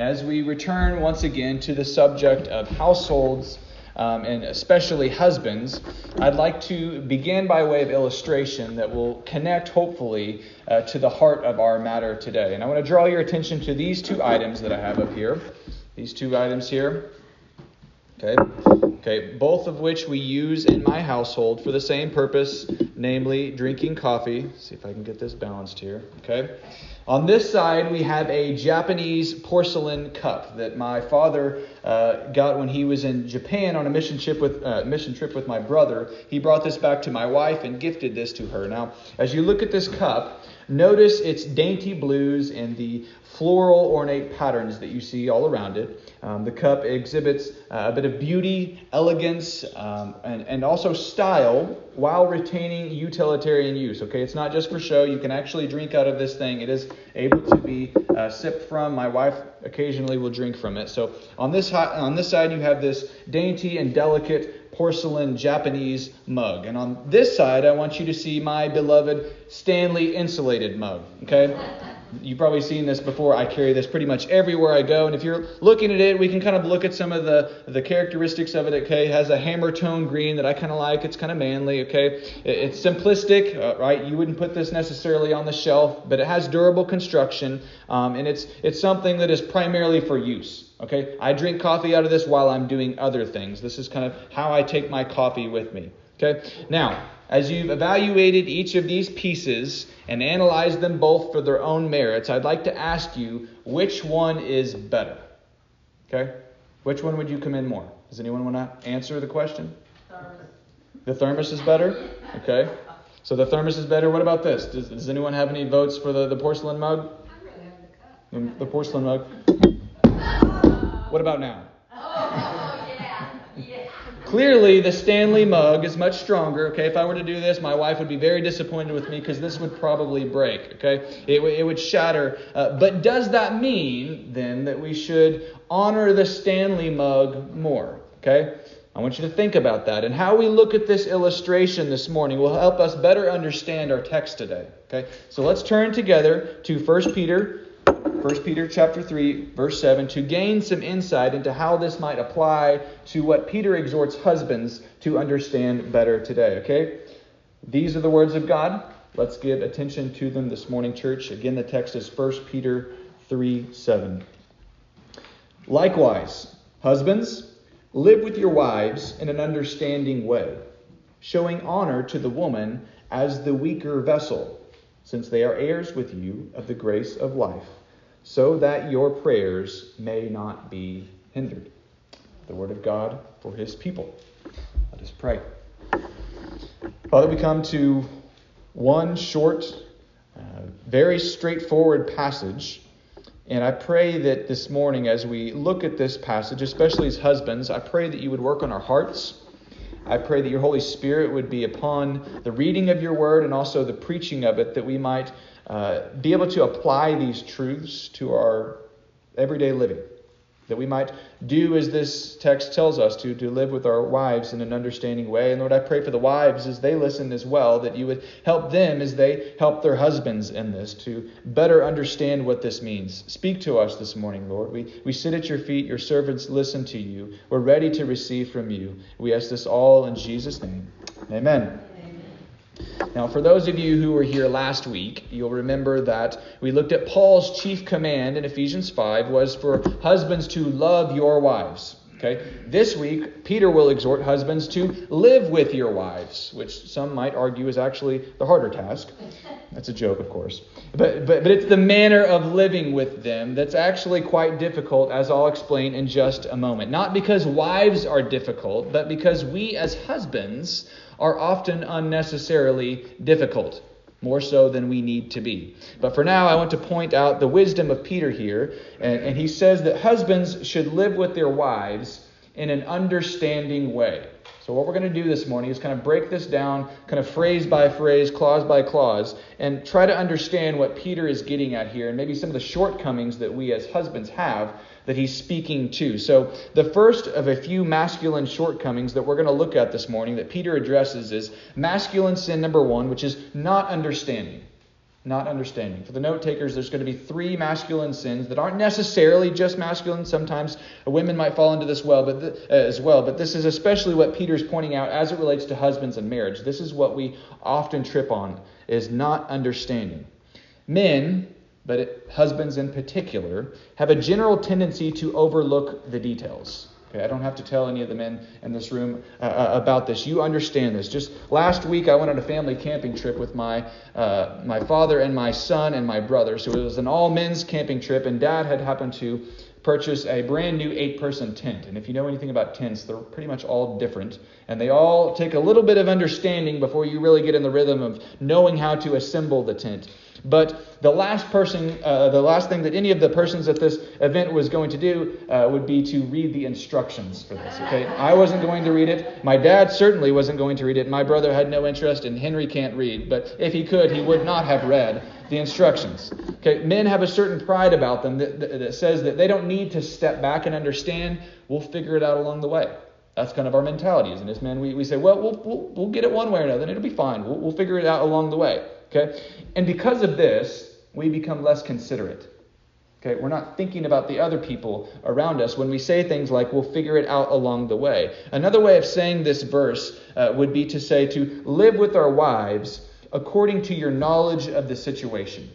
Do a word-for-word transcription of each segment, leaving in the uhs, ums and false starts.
And as we return once again to the subject of households, um, and especially husbands, I'd like to begin by way of illustration that will connect, hopefully, uh, to the heart of our matter today. And I want to draw your attention to these two items that I have up here. These two items here. Okay. Okay, both of which we use in my household for the same purpose, namely drinking coffee. Let's see if I can get this balanced here. Okay. On this side, we have a Japanese porcelain cup that my father uh, got when he was in Japan on a mission trip with uh, mission trip with my brother. He brought this back to my wife and gifted this to her. Now, as you look at this cup, notice its dainty blues and the floral ornate patterns that you see all around it. Um, the cup exhibits uh, a bit of beauty, elegance, um, and, and also style while retaining utilitarian use. Okay, it's not just for show. You can actually drink out of this thing. It is able to be uh, sipped from. My wife occasionally will drink from it. So on this hot, on this side, you have this dainty and delicate porcelain Japanese mug. And on this side, I want you to see my beloved Stanley insulated mug. Okay? You've probably seen this before. I carry this pretty much everywhere I go. And if you're looking at it, we can kind of look at some of the, the characteristics of it. Okay? It has a hammer tone green that I kind of like. It's kind of manly. Okay? It's simplistic, uh, right? You wouldn't put this necessarily on the shelf, but it has durable construction. Um, and it's it's something that is primarily for use. Okay, I drink coffee out of this while I'm doing other things. This is kind of how I take my coffee with me. Okay, now, as you've evaluated each of these pieces and analyzed them both for their own merits, I'd like to ask you, which one is better? Okay, which one would you commend more? Does anyone want to answer the question? Thermos. The thermos is better? Okay, so the thermos is better. What about this? Does, does anyone have any votes for the, the porcelain mug? I really have the cup. The porcelain mug. What about now? Oh, yeah. Yeah. Clearly, the Stanley mug is much stronger. Okay, if I were to do this, my wife would be very disappointed with me because this would probably break. Okay, it, it would shatter. Uh, but does that mean then that we should honor the Stanley mug more? Okay, I want you to think about that. And how we look at this illustration this morning will help us better understand our text today. Okay, so let's turn together to First Peter. First Peter chapter three, verse seven, to gain some insight into how this might apply to what Peter exhorts husbands to understand better today, okay? These are the words of God. Let's give attention to them this morning, church. Again, the text is First Peter three, seven. Likewise, husbands, live with your wives in an understanding way, showing honor to the woman as the weaker vessel, since they are heirs with you of the grace of life, so that your prayers may not be hindered. The word of God for his people. Let us pray. Father, we come to one short, uh, very straightforward passage. And I pray that this morning as we look at this passage, especially as husbands, I pray that you would work on our hearts. I pray that your Holy Spirit would be upon the reading of your word and also the preaching of it, that we might Uh, be able to apply these truths to our everyday living, that we might do as this text tells us to, to live with our wives in an understanding way. And Lord, I pray for the wives as they listen as well, that you would help them as they help their husbands in this to better understand what this means. Speak to us this morning, Lord. We, we sit at your feet. Your servants listen to you. We're ready to receive from you. We ask this all in Jesus' name. Amen. Now, for those of you who were here last week, you'll remember that we looked at Paul's chief command in Ephesians five was for husbands to love your wives. Okay, this week, Peter will exhort husbands to live with your wives, which some might argue is actually the harder task. That's a joke, of course. But, but, but it's the manner of living with them that's actually quite difficult, as I'll explain in just a moment. Not because wives are difficult, but because we as husbands are often unnecessarily difficult, more so than we need to be. But for now, I want to point out the wisdom of Peter here. And, and he says that husbands should live with their wives in an understanding way. So what we're going to do this morning is kind of break this down, kind of phrase by phrase, clause by clause, and try to understand what Peter is getting at here and maybe some of the shortcomings that we as husbands have that he's speaking to. So the first of a few masculine shortcomings that we're going to look at this morning that Peter addresses is masculine sin number one, which is not understanding. not understanding. For the note takers, there's going to be three masculine sins that aren't necessarily just masculine. Sometimes women might fall into this well, but th- uh, as well. But this is especially what Peter's pointing out as it relates to husbands and marriage. This is what we often trip on, is not understanding. Men, but it, husbands in particular, have a general tendency to overlook the details. Okay, I don't have to tell any of the men in this room uh, about this. You understand this. Just last week, I went on a family camping trip with my uh, my father and my son and my brother. So it was an all-men's camping trip, and Dad had happened to purchase a brand new eight-person tent. And if you know anything about tents, they're pretty much all different. And they all take a little bit of understanding before you really get in the rhythm of knowing how to assemble the tent. But the last person, uh, the last thing that any of the persons at this event was going to do uh, would be to read the instructions for this. Okay, I wasn't going to read it. My dad certainly wasn't going to read it. My brother had no interest, and Henry can't read. But if he could, he would not have read the instructions. Okay, men have a certain pride about them that, that, that says that they don't need to step back and understand. We'll figure it out along the way. That's kind of our mentality, isn't it? As men, we, we say, well, well, we'll we'll get it one way or another, and it'll be fine. We'll, we'll figure it out along the way. Okay, and because of this, we become less considerate. Okay, we're not thinking about the other people around us when we say things like, we'll figure it out along the way. Another way of saying this verse uh, would be to say to live with our wives according to your knowledge of the situation.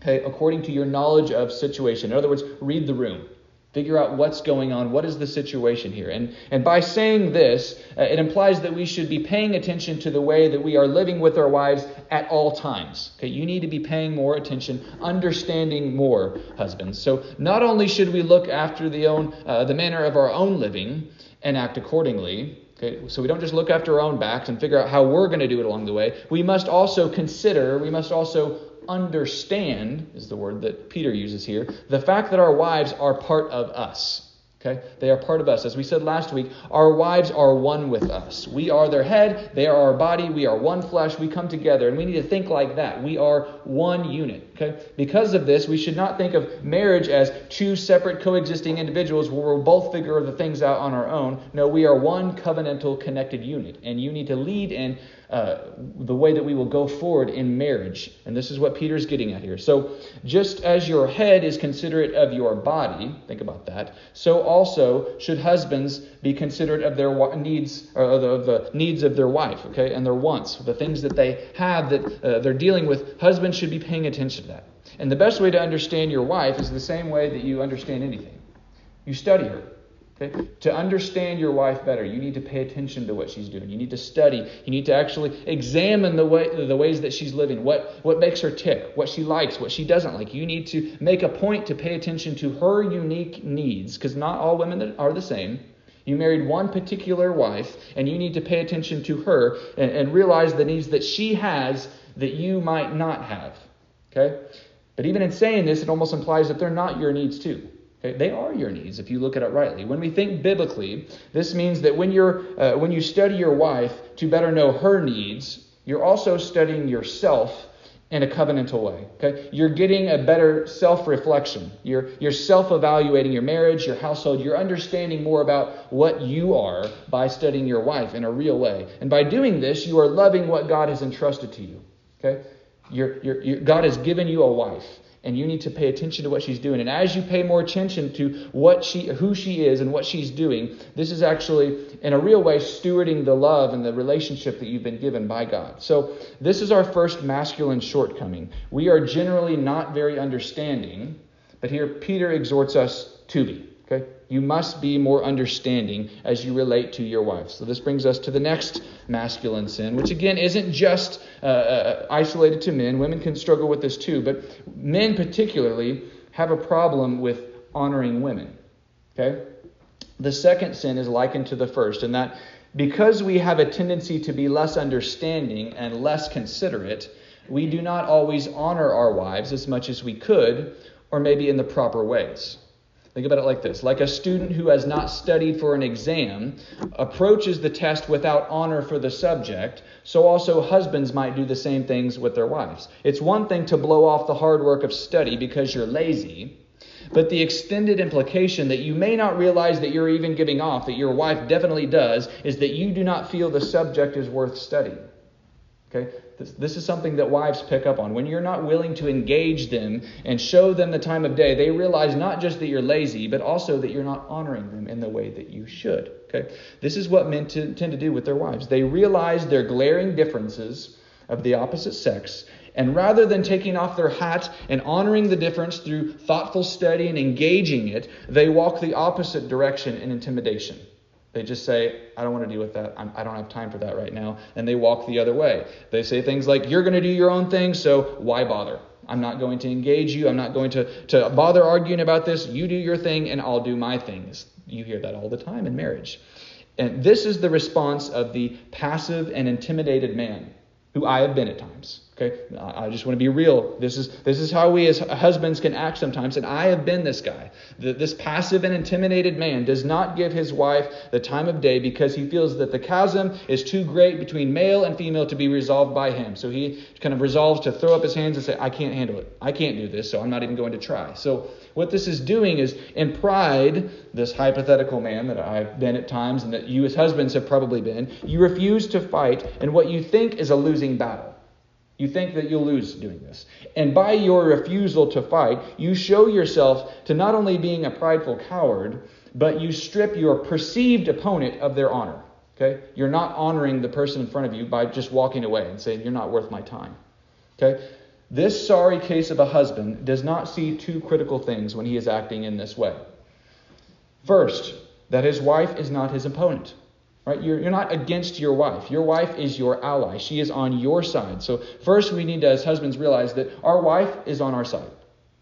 Okay, according to your knowledge of situation. In other words, read the room. Figure out what's going on. What is the situation here? And and by saying this, uh, it implies that we should be paying attention to the way that we are living with our wives at all times. Okay, you need to be paying more attention, understanding more, husbands. So not only should we look after the own uh, the manner of our own living and act accordingly. Okay, so we don't just look after our own backs and figure out how we're going to do it along the way. We must also consider. We must also. Understand is the word that Peter uses here, the fact that our wives are part of us. Okay, they are part of us. As we said last week, our wives are one with us. We are their head, they are our body, we are one flesh, we come together, and we need to think like that. We are one unit. Okay, because of this, we should not think of marriage as two separate coexisting individuals where we'll both figure the things out on our own. No, we are one covenantal connected unit, and you need to lead in Uh, the way that we will go forward in marriage. And this is what Peter's getting at here. So just as your head is considerate of your body, think about that, so also should husbands be considerate of their needs, or of the needs of their wife, okay, and their wants, the things that they have that uh, they're dealing with. Husbands should be paying attention to that. And the best way to understand your wife is the same way that you understand anything. You study her. Okay? To understand your wife better, you need to pay attention to what she's doing. You need to study. You need to actually examine the way, the ways that she's living, what, what makes her tick, what she likes, what she doesn't like. You need to make a point to pay attention to her unique needs, because not all women are the same. You married one particular wife, and you need to pay attention to her and, and realize the needs that she has that you might not have. Okay? But even in saying this, it almost implies that they're not your needs too. Okay, they are your needs if you look at it rightly. When we think biblically, this means that when you're uh, when you study your wife to better know her needs, you're also studying yourself in a covenantal way. Okay, you're getting a better self-reflection. You're you're self-evaluating your marriage, your household. You're understanding more about what you are by studying your wife in a real way. And by doing this, you are loving what God has entrusted to you. Okay, you're, you're, you're, God has given you a wife. And you need to pay attention to what she's doing. And as you pay more attention to what she, who she is and what she's doing, this is actually, in a real way, stewarding the love and the relationship that you've been given by God. So this is our first masculine shortcoming. We are generally not very understanding, but here Peter exhorts us to be. Okay? You must be more understanding as you relate to your wife. So this brings us to the next masculine sin, which again isn't just uh, uh, isolated to men. Women can struggle with this too, but men particularly have a problem with honoring women. Okay? The second sin is likened to the first, and that because we have a tendency to be less understanding and less considerate, we do not always honor our wives as much as we could, or maybe in the proper ways. Think about it like this. Like a student who has not studied for an exam approaches the test without honor for the subject, so also husbands might do the same things with their wives. It's one thing to blow off the hard work of study because you're lazy, but the extended implication that you may not realize that you're even giving off, that your wife definitely does, is that you do not feel the subject is worth studying. Okay, this, this is something that wives pick up on. When you're not willing to engage them and show them the time of day, they realize not just that you're lazy, but also that you're not honoring them in the way that you should. Okay, this is what men t- tend to do with their wives. They realize their glaring differences of the opposite sex, and rather than taking off their hat and honoring the difference through thoughtful study and engaging it, they walk the opposite direction in intimidation. They just say, I don't want to deal with that. I'm, I don't have time for that right now. And they walk the other way. They say things like, you're going to do your own thing, so why bother? I'm not going to engage you. I'm not going to, to bother arguing about this. You do your thing and I'll do my things. You hear that all the time in marriage. And this is the response of the passive and intimidated man, who I have been at times. Okay, I just want to be real. This is this is how we as husbands can act sometimes, and I have been this guy. The, this passive and intimidated man does not give his wife the time of day because he feels that the chasm is too great between male and female to be resolved by him. So he kind of resolves to throw up his hands and say, I can't handle it. I can't do this, so I'm not even going to try. So what this is doing is, in pride, this hypothetical man that I've been at times and that you as husbands have probably been, you refuse to fight in what you think is a losing battle. You think that you'll lose doing this. And by your refusal to fight, you show yourself to not only being a prideful coward, but you strip your perceived opponent of their honor. Okay? You're not honoring the person in front of you by just walking away and saying, you're not worth my time. Okay? This sorry case of a husband does not see two critical things when he is acting in this way. First, that his wife is not his opponent. Right? You're, you're not against your wife. Your wife is your ally. She is on your side. So first we need to, as husbands, realize that our wife is on our side.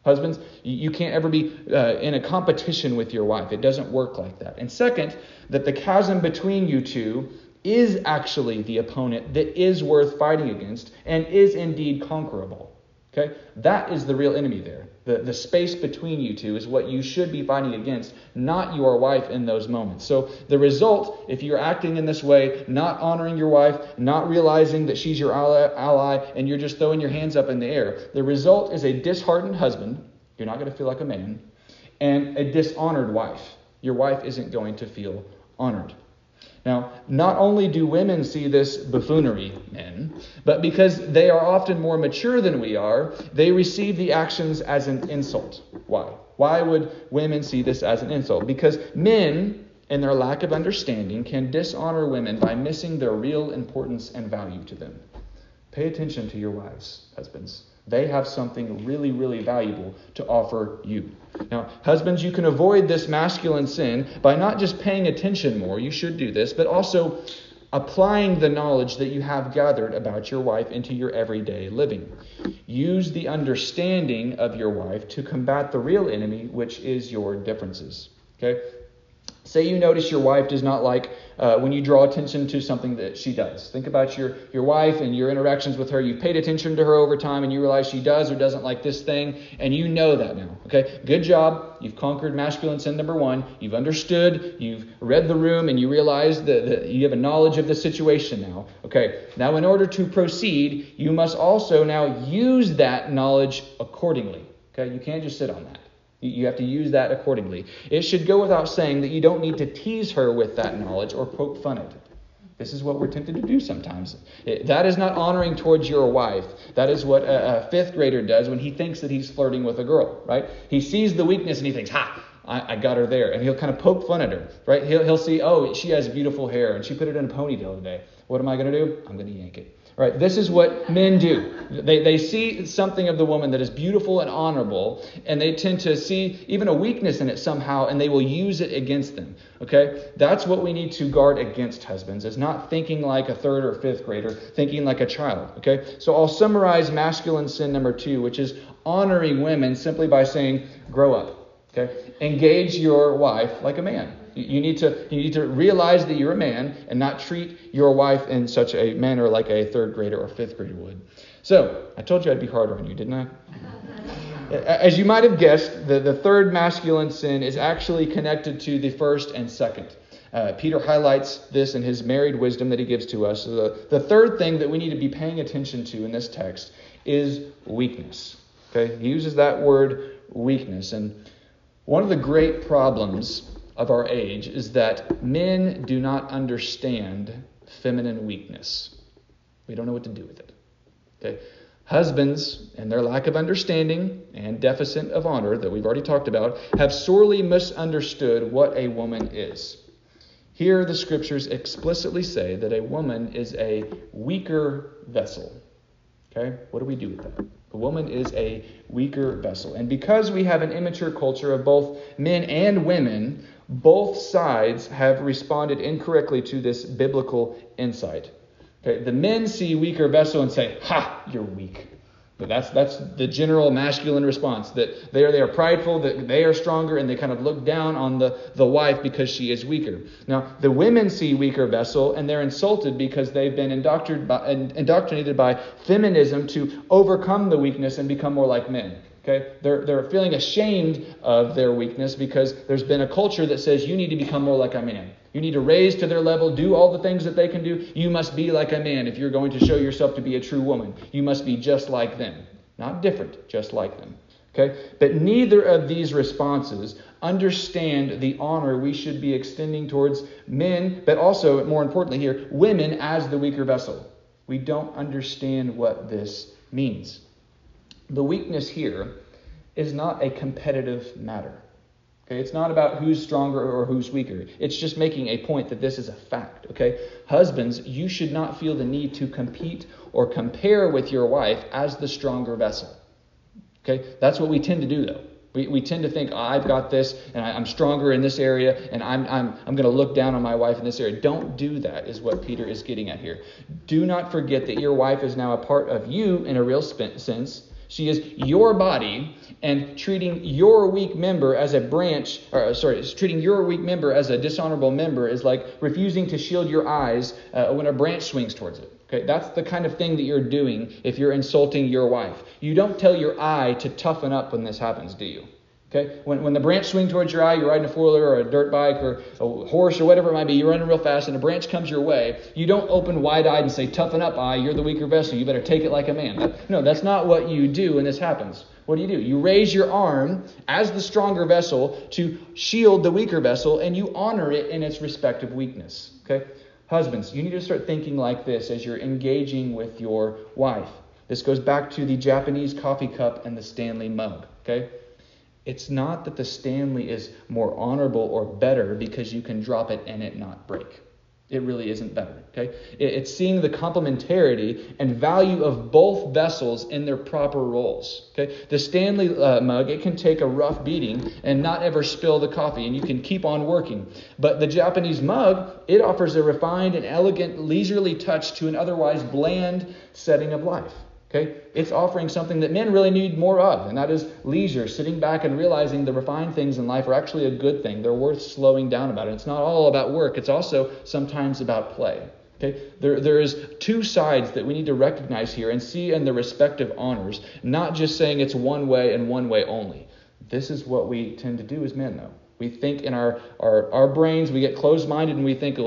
Husbands, you can't ever be uh, in a competition with your wife. It doesn't work like that. And second, that the chasm between you two is actually the opponent that is worth fighting against and is indeed conquerable. Okay? That is the real enemy there. The, the space between you two is what you should be fighting against, not your wife in those moments. So the result, if you're acting in this way, not honoring your wife, not realizing that she's your ally, and you're just throwing your hands up in the air, the result is a disheartened husband. You're not going to feel like a man. And a dishonored wife. Your wife isn't going to feel honored. Now, not only do women see this buffoonery, men, but because they are often more mature than we are, they receive the actions as an insult. Why? Why would women see this as an insult? Because men, in their lack of understanding, can dishonor women by missing their real importance and value to them. Pay attention to your wives, husbands. They have something really, really valuable to offer you. Now, husbands, you can avoid this masculine sin by not just paying attention more, you should do this, but also applying the knowledge that you have gathered about your wife into your everyday living. Use the understanding of your wife to combat the real enemy, which is your differences. Okay? Say you notice your wife does not like uh, when you draw attention to something that she does. Think about your, your wife and your interactions with her. You've paid attention to her over time and you realize she does or doesn't like this thing, and you know that now. Okay, good job. You've conquered masculine sin number one. You've understood. You've read the room and you realize that, that you have a knowledge of the situation now. Okay, now in order to proceed, you must also now use that knowledge accordingly. Okay, you can't just sit on that. You have to use that accordingly. It should go without saying that you don't need to tease her with that knowledge or poke fun at it. This is what we're tempted to do sometimes. It, that is not honoring towards your wife. That is what a, a fifth grader does when he thinks that he's flirting with a girl, right? He sees the weakness and he thinks, ha, I, I got her there. And he'll kind of poke fun at her, right? He'll, he'll see, oh, she has beautiful hair and she put it in a ponytail today. What am I going to do? I'm going to yank it. Right, this is what men do. They they see something of the woman that is beautiful and honorable, and they tend to see even a weakness in it somehow, and they will use it against them. Okay, that's what we need to guard against, husbands, is not thinking like a third or fifth grader, thinking like a child. Okay, so I'll summarize masculine sin number two, which is honoring women simply by saying, grow up. Okay, engage your wife like a man. You need to you need to realize that you're a man and not treat your wife in such a manner like a third grader or fifth grader would. So, I told you I'd be harder on you, didn't I? As you might have guessed, the, the third masculine sin is actually connected to the first and second. Uh, Peter highlights this in his married wisdom that he gives to us. So the, the third thing that we need to be paying attention to in this text is weakness. Okay, he uses that word weakness. And one of the great problems of our age is that men do not understand feminine weakness. We don't know what to do with it. Okay? Husbands, and their lack of understanding and deficit of honor that we've already talked about, have sorely misunderstood what a woman is. Here, the scriptures explicitly say that a woman is a weaker vessel. Okay, what do we do with that? A woman is a weaker vessel. And because we have an immature culture of both men and women, both sides have responded incorrectly to this biblical insight. Okay, the men see weaker vessel and say, ha, you're weak. But that's that's the general masculine response, that they are, they are prideful, that they are stronger, and they kind of look down on the, the wife because she is weaker. Now, the women see weaker vessel, and they're insulted because they've been indoctrinated by, indoctrinated by feminism to overcome the weakness and become more like men. Okay, they're they're feeling ashamed of their weakness because there's been a culture that says you need to become more like a man. You need to raise to their level, do all the things that they can do. You must be like a man if you're going to show yourself to be a true woman. You must be just like them, not different, just like them. Okay, but neither of these responses understand the honor we should be extending towards men, but also, more importantly here, women as the weaker vessel. We don't understand what this means. The weakness here is not a competitive matter. Okay? It's not about who's stronger or who's weaker. It's just making a point that this is a fact. Okay? Husbands, you should not feel the need to compete or compare with your wife as the stronger vessel. Okay? That's what we tend to do, though. We we tend to think, oh, I've got this, and I, I'm stronger in this area, and I'm I'm I'm going to look down on my wife in this area. Don't do that, is what Peter is getting at here. Do not forget that your wife is now a part of you in a real sense. She is your body, and treating your weak member as a branch, or sorry, treating your weak member as a dishonorable member is like refusing to shield your eyes uh, when a branch swings towards it. Okay, that's the kind of thing that you're doing if you're insulting your wife. You don't tell your eye to toughen up when this happens, do you? Okay, when when the branch swings towards your eye, you're riding a four-wheeler or a dirt bike or a horse or whatever it might be, you're running real fast and a branch comes your way, you don't open wide-eyed and say, toughen up, eye, you're the weaker vessel, you better take it like a man. No, that's not what you do when this happens. What do you do? You raise your arm as the stronger vessel to shield the weaker vessel, and you honor it in its respective weakness. Okay, husbands, you need to start thinking like this as you're engaging with your wife. This goes back to the Japanese coffee cup and the Stanley mug, okay? It's not that the Stanley is more honorable or better because you can drop it and it not break. It really isn't better, okay? It's seeing the complementarity and value of both vessels in their proper roles, okay? The Stanley uh, mug, it can take a rough beating and not ever spill the coffee, and you can keep on working. But the Japanese mug, it offers a refined and elegant leisurely touch to an otherwise bland setting of life. Okay, it's offering something that men really need more of, and that is leisure, sitting back and realizing the refined things in life are actually a good thing. They're worth slowing down about. And it's not all about work. It's also sometimes about play. Okay, there there is two sides that we need to recognize here and see in the respective honors, not just saying it's one way and one way only. This is what we tend to do as men, though. We think in our, our, our brains, we get closed-minded, and we think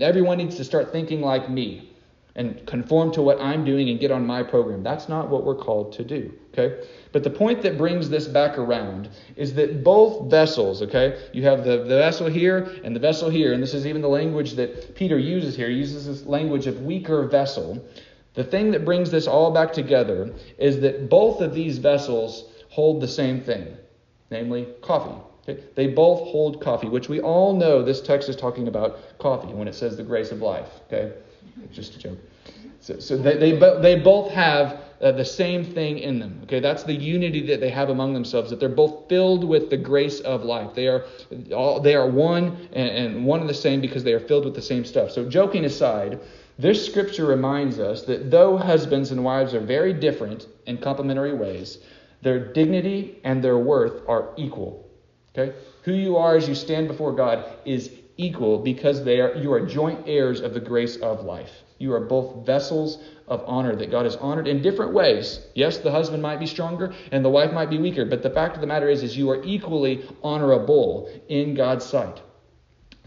everyone needs to start thinking like me and conform to what I'm doing and get on my program. That's not what we're called to do, okay? But the point that brings this back around is that both vessels, okay, you have the, the vessel here and the vessel here, and this is even the language that Peter uses here. He uses this language of weaker vessel. The thing that brings this all back together is that both of these vessels hold the same thing, namely coffee. Okay? They both hold coffee, which we all know this text is talking about coffee when it says the grace of life, okay? Just a joke. So, so they they, they both have uh, the same thing in them. Okay, that's the unity that they have among themselves. That they're both filled with the grace of life. They are all they are one and, and one and the same because they are filled with the same stuff. So, joking aside, this scripture reminds us that though husbands and wives are very different in complementary ways, their dignity and their worth are equal. Okay, who you are as you stand before God is equal. equal because they are you are joint heirs of the grace of life. You are both vessels of honor that God has honored in different ways. Yes, the husband might be stronger and the wife might be weaker, but the fact of the matter is, is you are equally honorable in God's sight.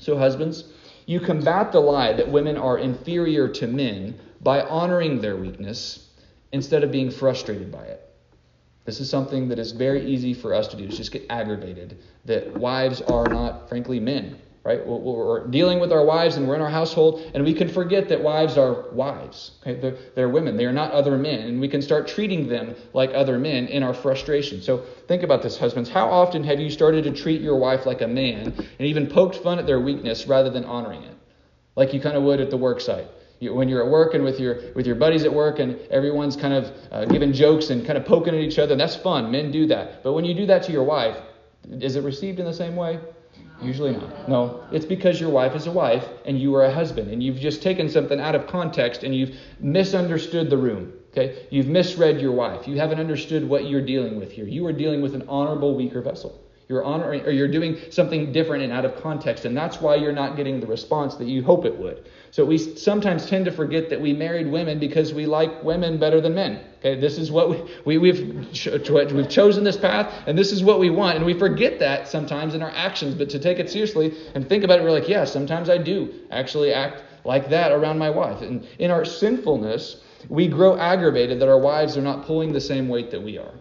So husbands, you combat the lie that women are inferior to men by honoring their weakness instead of being frustrated by it. This is something that is very easy for us to do, is just get aggravated that wives are not, frankly, men. right? We're, we're dealing with our wives and we're in our household, and we can forget that wives are wives. Okay? They're, they're women. They are not other men. And we can start treating them like other men in our frustration. So think about this, husbands. How often have you started to treat your wife like a man and even poked fun at their weakness rather than honoring it? Like you kind of would at the work site. You, when you're at work and with your with your buddies at work and everyone's kind of uh, giving jokes and kind of poking at each other, and that's fun. Men do that. But when you do that to your wife, is it received in the same way? Usually not. No, it's because your wife is a wife and you are a husband, and you've just taken something out of context and you've misunderstood the room. Okay, you've misread your wife. You haven't understood what you're dealing with here. You are dealing with an honorable, weaker vessel. You're honoring, or you're doing something different and out of context, and that's why you're not getting the response that you hope it would. So we sometimes tend to forget that we married women because we like women better than men. Okay, this is what we, we we've we've chosen this path, and this is what we want, and we forget that sometimes in our actions. But to take it seriously and think about it, we're like, yeah, sometimes I do actually act like that around my wife, and in our sinfulness, we grow aggravated that our wives are not pulling the same weight that we are.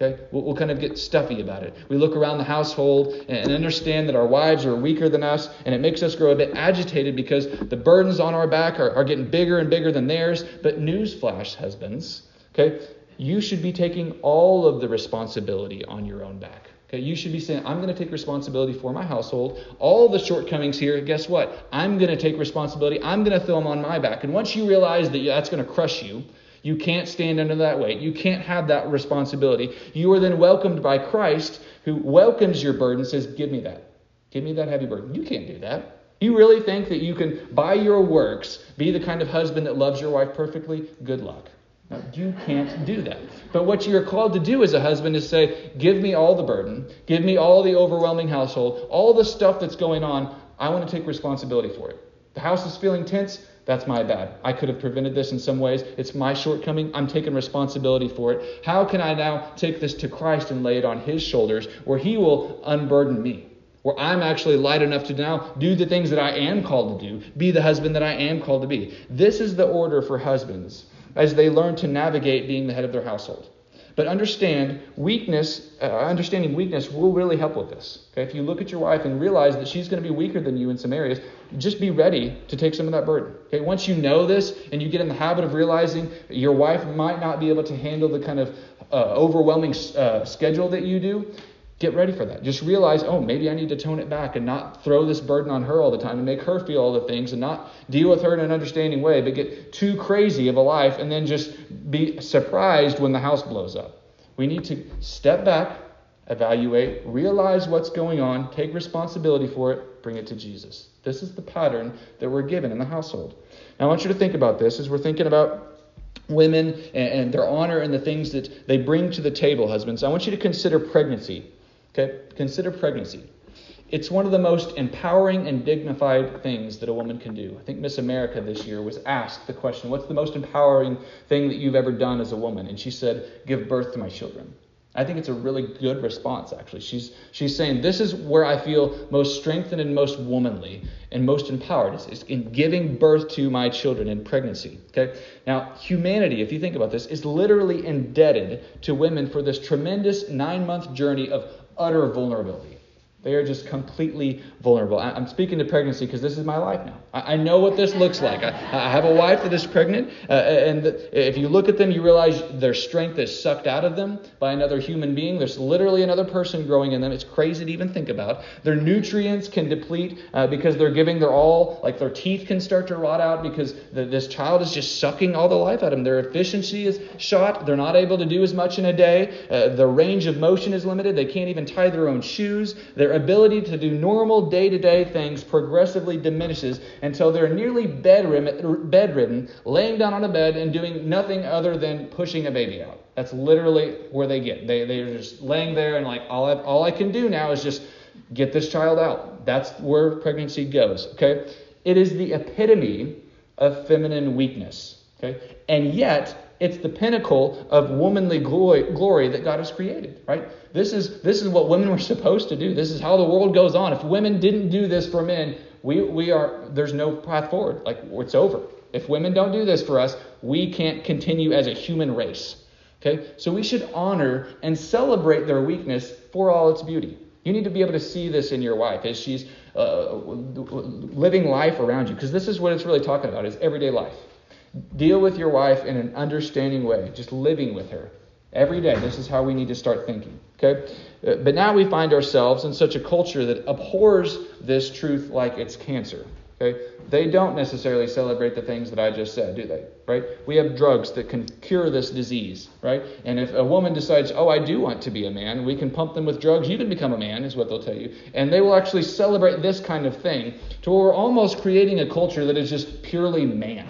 Okay, we'll, we'll kind of get stuffy about it. We look around the household and, and understand that our wives are weaker than us, and it makes us grow a bit agitated because the burdens on our back are, are getting bigger and bigger than theirs. But newsflash, husbands, okay, you should be taking all of the responsibility on your own back. Okay, you should be saying, I'm going to take responsibility for my household. All the shortcomings here, guess what? I'm going to take responsibility. I'm going to throw them on my back. And once you realize that that's going to crush you, you can't stand under that weight. You can't have that responsibility. You are then welcomed by Christ, who welcomes your burden, says, give me that. Give me that heavy burden. You can't do that. You really think that you can, by your works, be the kind of husband that loves your wife perfectly? Good luck. No, you can't do that. But what you're called to do as a husband is say, give me all the burden. Give me all the overwhelming household. All the stuff that's going on, I want to take responsibility for it. The house is feeling tense. That's my bad. I could have prevented this in some ways. It's my shortcoming. I'm taking responsibility for it. How can I now take this to Christ and lay it on his shoulders, where he will unburden me, where I'm actually light enough to now do the things that I am called to do, be the husband that I am called to be. This is the order for husbands as they learn to navigate being the head of their household. But understand weakness, uh, understanding weakness will really help with this. Okay? If you look at your wife and realize that she's going to be weaker than you in some areas, just be ready to take some of that burden. Okay? Once you know this and you get in the habit of realizing your wife might not be able to handle the kind of uh, overwhelming uh, schedule that you do, get ready for that. Just realize, oh, maybe I need to tone it back and not throw this burden on her all the time and make her feel all the things and not deal with her in an understanding way, but get too crazy of a life and then just be surprised when the house blows up. We need to step back, evaluate, realize what's going on, take responsibility for it, bring it to Jesus. This is the pattern that we're given in the household. Now, I want you to think about this as we're thinking about women and their honor and the things that they bring to the table, husbands. I want you to consider pregnancy. Okay, consider pregnancy. It's one of the most empowering and dignified things that a woman can do. I think Miss America this year was asked the question, what's the most empowering thing that you've ever done as a woman? And she said, give birth to my children. I think it's a really good response, actually. She's she's saying, this is where I feel most strengthened and most womanly and most empowered, is, is in giving birth to my children in pregnancy. Okay. Now, humanity, if you think about this, is literally indebted to women for this tremendous nine-month journey of utter vulnerability. They are just completely vulnerable. I'm speaking to pregnancy because this is my life now. I know what this looks like. I, I have a wife that is pregnant, uh, and the, if you look at them, you realize their strength is sucked out of them by another human being. There's literally another person growing in them. It's crazy to even think about. Their nutrients can deplete uh, because they're giving their all. Like their teeth can start to rot out because the, this child is just sucking all the life out of them. Their efficiency is shot. They're not able to do as much in a day. Uh, their range of motion is limited. They can't even tie their own shoes. They're Their ability to do normal day-to-day things progressively diminishes until they're nearly bedridden, bedridden, laying down on a bed and doing nothing other than pushing a baby out. That's literally where they get. They, they're just laying there and like, all I, all I can do now is just get this child out. That's where pregnancy goes, okay? It is the epitome of feminine weakness, okay? And yet, it's the pinnacle of womanly glory, glory that God has created, right? This is this is what women were supposed to do. This is how the world goes on. If women didn't do this for men, we we are there's no path forward. Like, it's over. If women don't do this for us, we can't continue as a human race, okay? So we should honor and celebrate their weakness for all its beauty. You need to be able to see this in your wife as she's uh, living life around you, because this is what it's really talking about, is everyday life. Deal with your wife in an understanding way, just living with her. Every day, this is how we need to start thinking, okay? But now we find ourselves in such a culture that abhors this truth like it's cancer, okay? They don't necessarily celebrate the things that I just said, do they, right? We have drugs that can cure this disease, right? And if a woman decides, oh, I do want to be a man, we can pump them with drugs, you can become a man, is what they'll tell you. And they will actually celebrate this kind of thing to where we're almost creating a culture that is just purely man,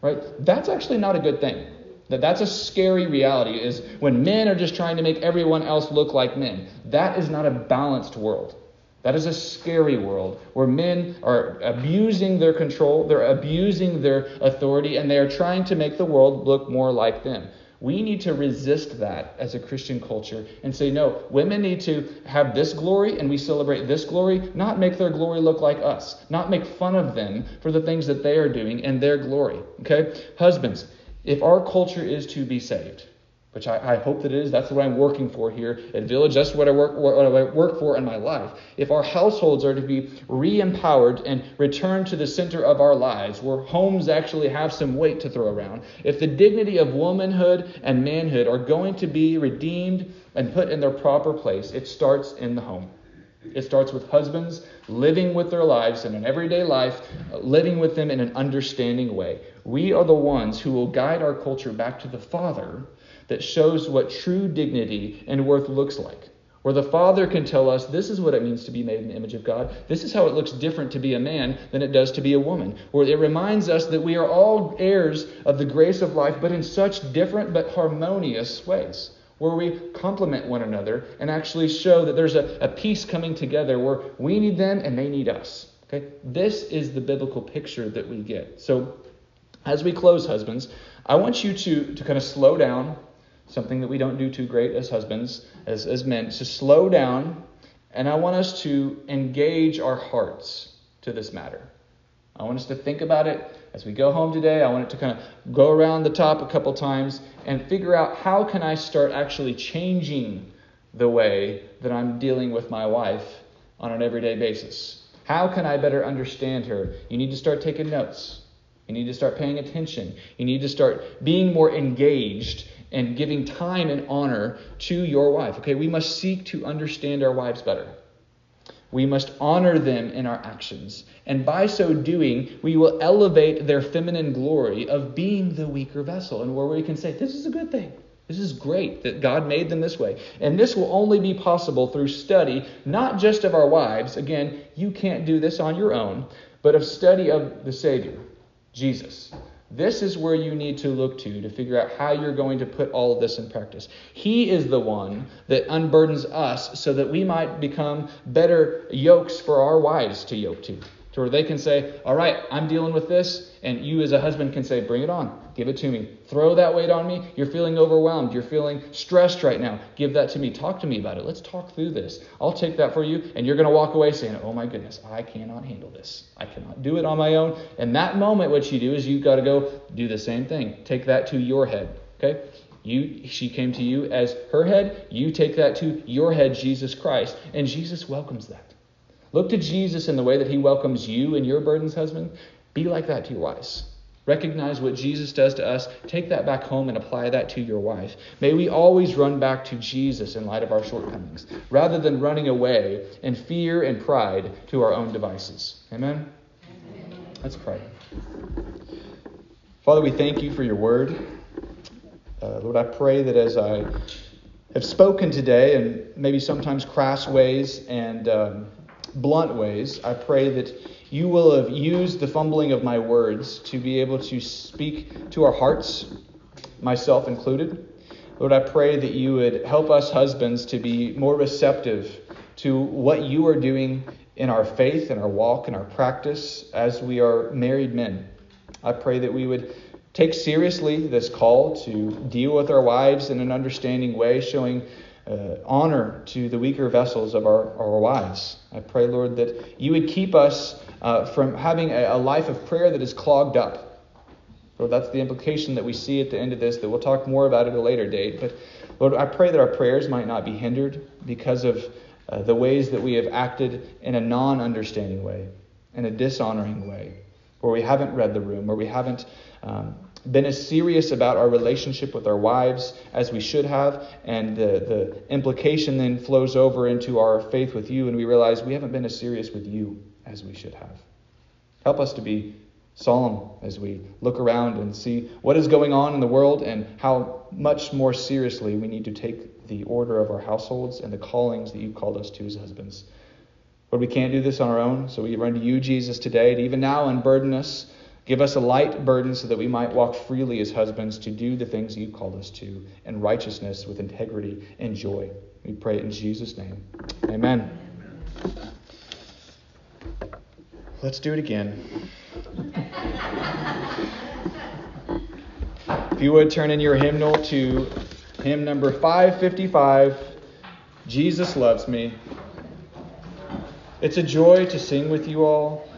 right? That's actually not a good thing. That that's a scary reality, is when men are just trying to make everyone else look like men. That is not a balanced world. That is a scary world where men are abusing their control, they're abusing their authority, and they are trying to make the world look more like them. We need to resist that as a Christian culture and say, no, women need to have this glory and we celebrate this glory, not make their glory look like us, not make fun of them for the things that they are doing and their glory, okay? Husbands, if our culture is to be saved, which I, I hope that it is, that's what I'm working for here at Village, that's what I work what I work for in my life. If our households are to be re-empowered and returned to the center of our lives, where homes actually have some weight to throw around, if the dignity of womanhood and manhood are going to be redeemed and put in their proper place, it starts in the home. It starts with husbands living with their lives in an everyday life, living with them in an understanding way. We are the ones who will guide our culture back to the Father that shows what true dignity and worth looks like, where the Father can tell us this is what it means to be made in the image of God. This is how it looks different to be a man than it does to be a woman, where it reminds us that we are all heirs of the grace of life, but in such different but harmonious ways, where we complement one another and actually show that there's a, a peace coming together where we need them and they need us. Okay, this is the biblical picture that we get. So as we close, husbands, I want you to, to kind of slow down, something that we don't do too great as husbands, as, as men, to slow down, and I want us to engage our hearts to this matter. I want us to think about it as we go home today. I want it to kind of go around the top a couple times and figure out, how can I start actually changing the way that I'm dealing with my wife on an everyday basis? How can I better understand her? You need to start taking notes. You need to start paying attention. You need to start being more engaged and giving time and honor to your wife. Okay, we must seek to understand our wives better. We must honor them in our actions. And by so doing, we will elevate their feminine glory of being the weaker vessel, and where we can say, this is a good thing. This is great that God made them this way. And this will only be possible through study, not just of our wives. Again, you can't do this on your own, but of study of the Savior, Jesus. This is where you need to look to to figure out how you're going to put all of this in practice. He is the one that unburdens us so that we might become better yokes for our wives to yoke to, to where they can say, all right, I'm dealing with this, and you as a husband can say, bring it on, give it to me. Throw that weight on me. You're feeling overwhelmed. You're feeling stressed right now. Give that to me. Talk to me about it. Let's talk through this. I'll take that for you, and you're going to walk away saying, oh my goodness, I cannot handle this. I cannot do it on my own. And that moment, what you do is you've got to go do the same thing. Take that to your head, okay? You, she came to you as her head. You take that to your head, Jesus Christ, and Jesus welcomes that. Look to Jesus in the way that he welcomes you and your burdens, husband. Be like that to your wives. Recognize what Jesus does to us. Take that back home and apply that to your wife. May we always run back to Jesus in light of our shortcomings, rather than running away in fear and pride to our own devices. Amen? Amen. Let's pray. Father, we thank you for your word. Uh, Lord, I pray that as I have spoken today, in maybe sometimes crass ways and um, blunt ways, I pray that you will have used the fumbling of my words to be able to speak to our hearts, myself included. Lord, I pray that you would help us husbands to be more receptive to what you are doing in our faith, in our walk, in our practice as we are married men. I pray that we would take seriously this call to deal with our wives in an understanding way, showing Uh, honor to the weaker vessels of our, our wives. I pray, Lord, that you would keep us uh, from having a, a life of prayer that is clogged up. Lord, that's the implication that we see at the end of this, that we'll talk more about at a later date. But Lord, I pray that our prayers might not be hindered because of uh, the ways that we have acted in a non-understanding way, in a dishonoring way, where we haven't read the room, where we haven't um, been as serious about our relationship with our wives as we should have, and the, the implication then flows over into our faith with you, and we realize we haven't been as serious with you as we should have. Help us to be solemn as we look around and see what is going on in the world and how much more seriously we need to take the order of our households and the callings that you've called us to as husbands. Lord, we can't do this on our own, so we run to you, Jesus, today to even now unburden us. Give us a light burden so that we might walk freely as husbands to do the things you called us to in righteousness, with integrity and joy. We pray in Jesus' name. Amen. Let's do it again. If you would turn in your hymnal to hymn number five fifty-five, Jesus Loves Me. It's a joy to sing with you all.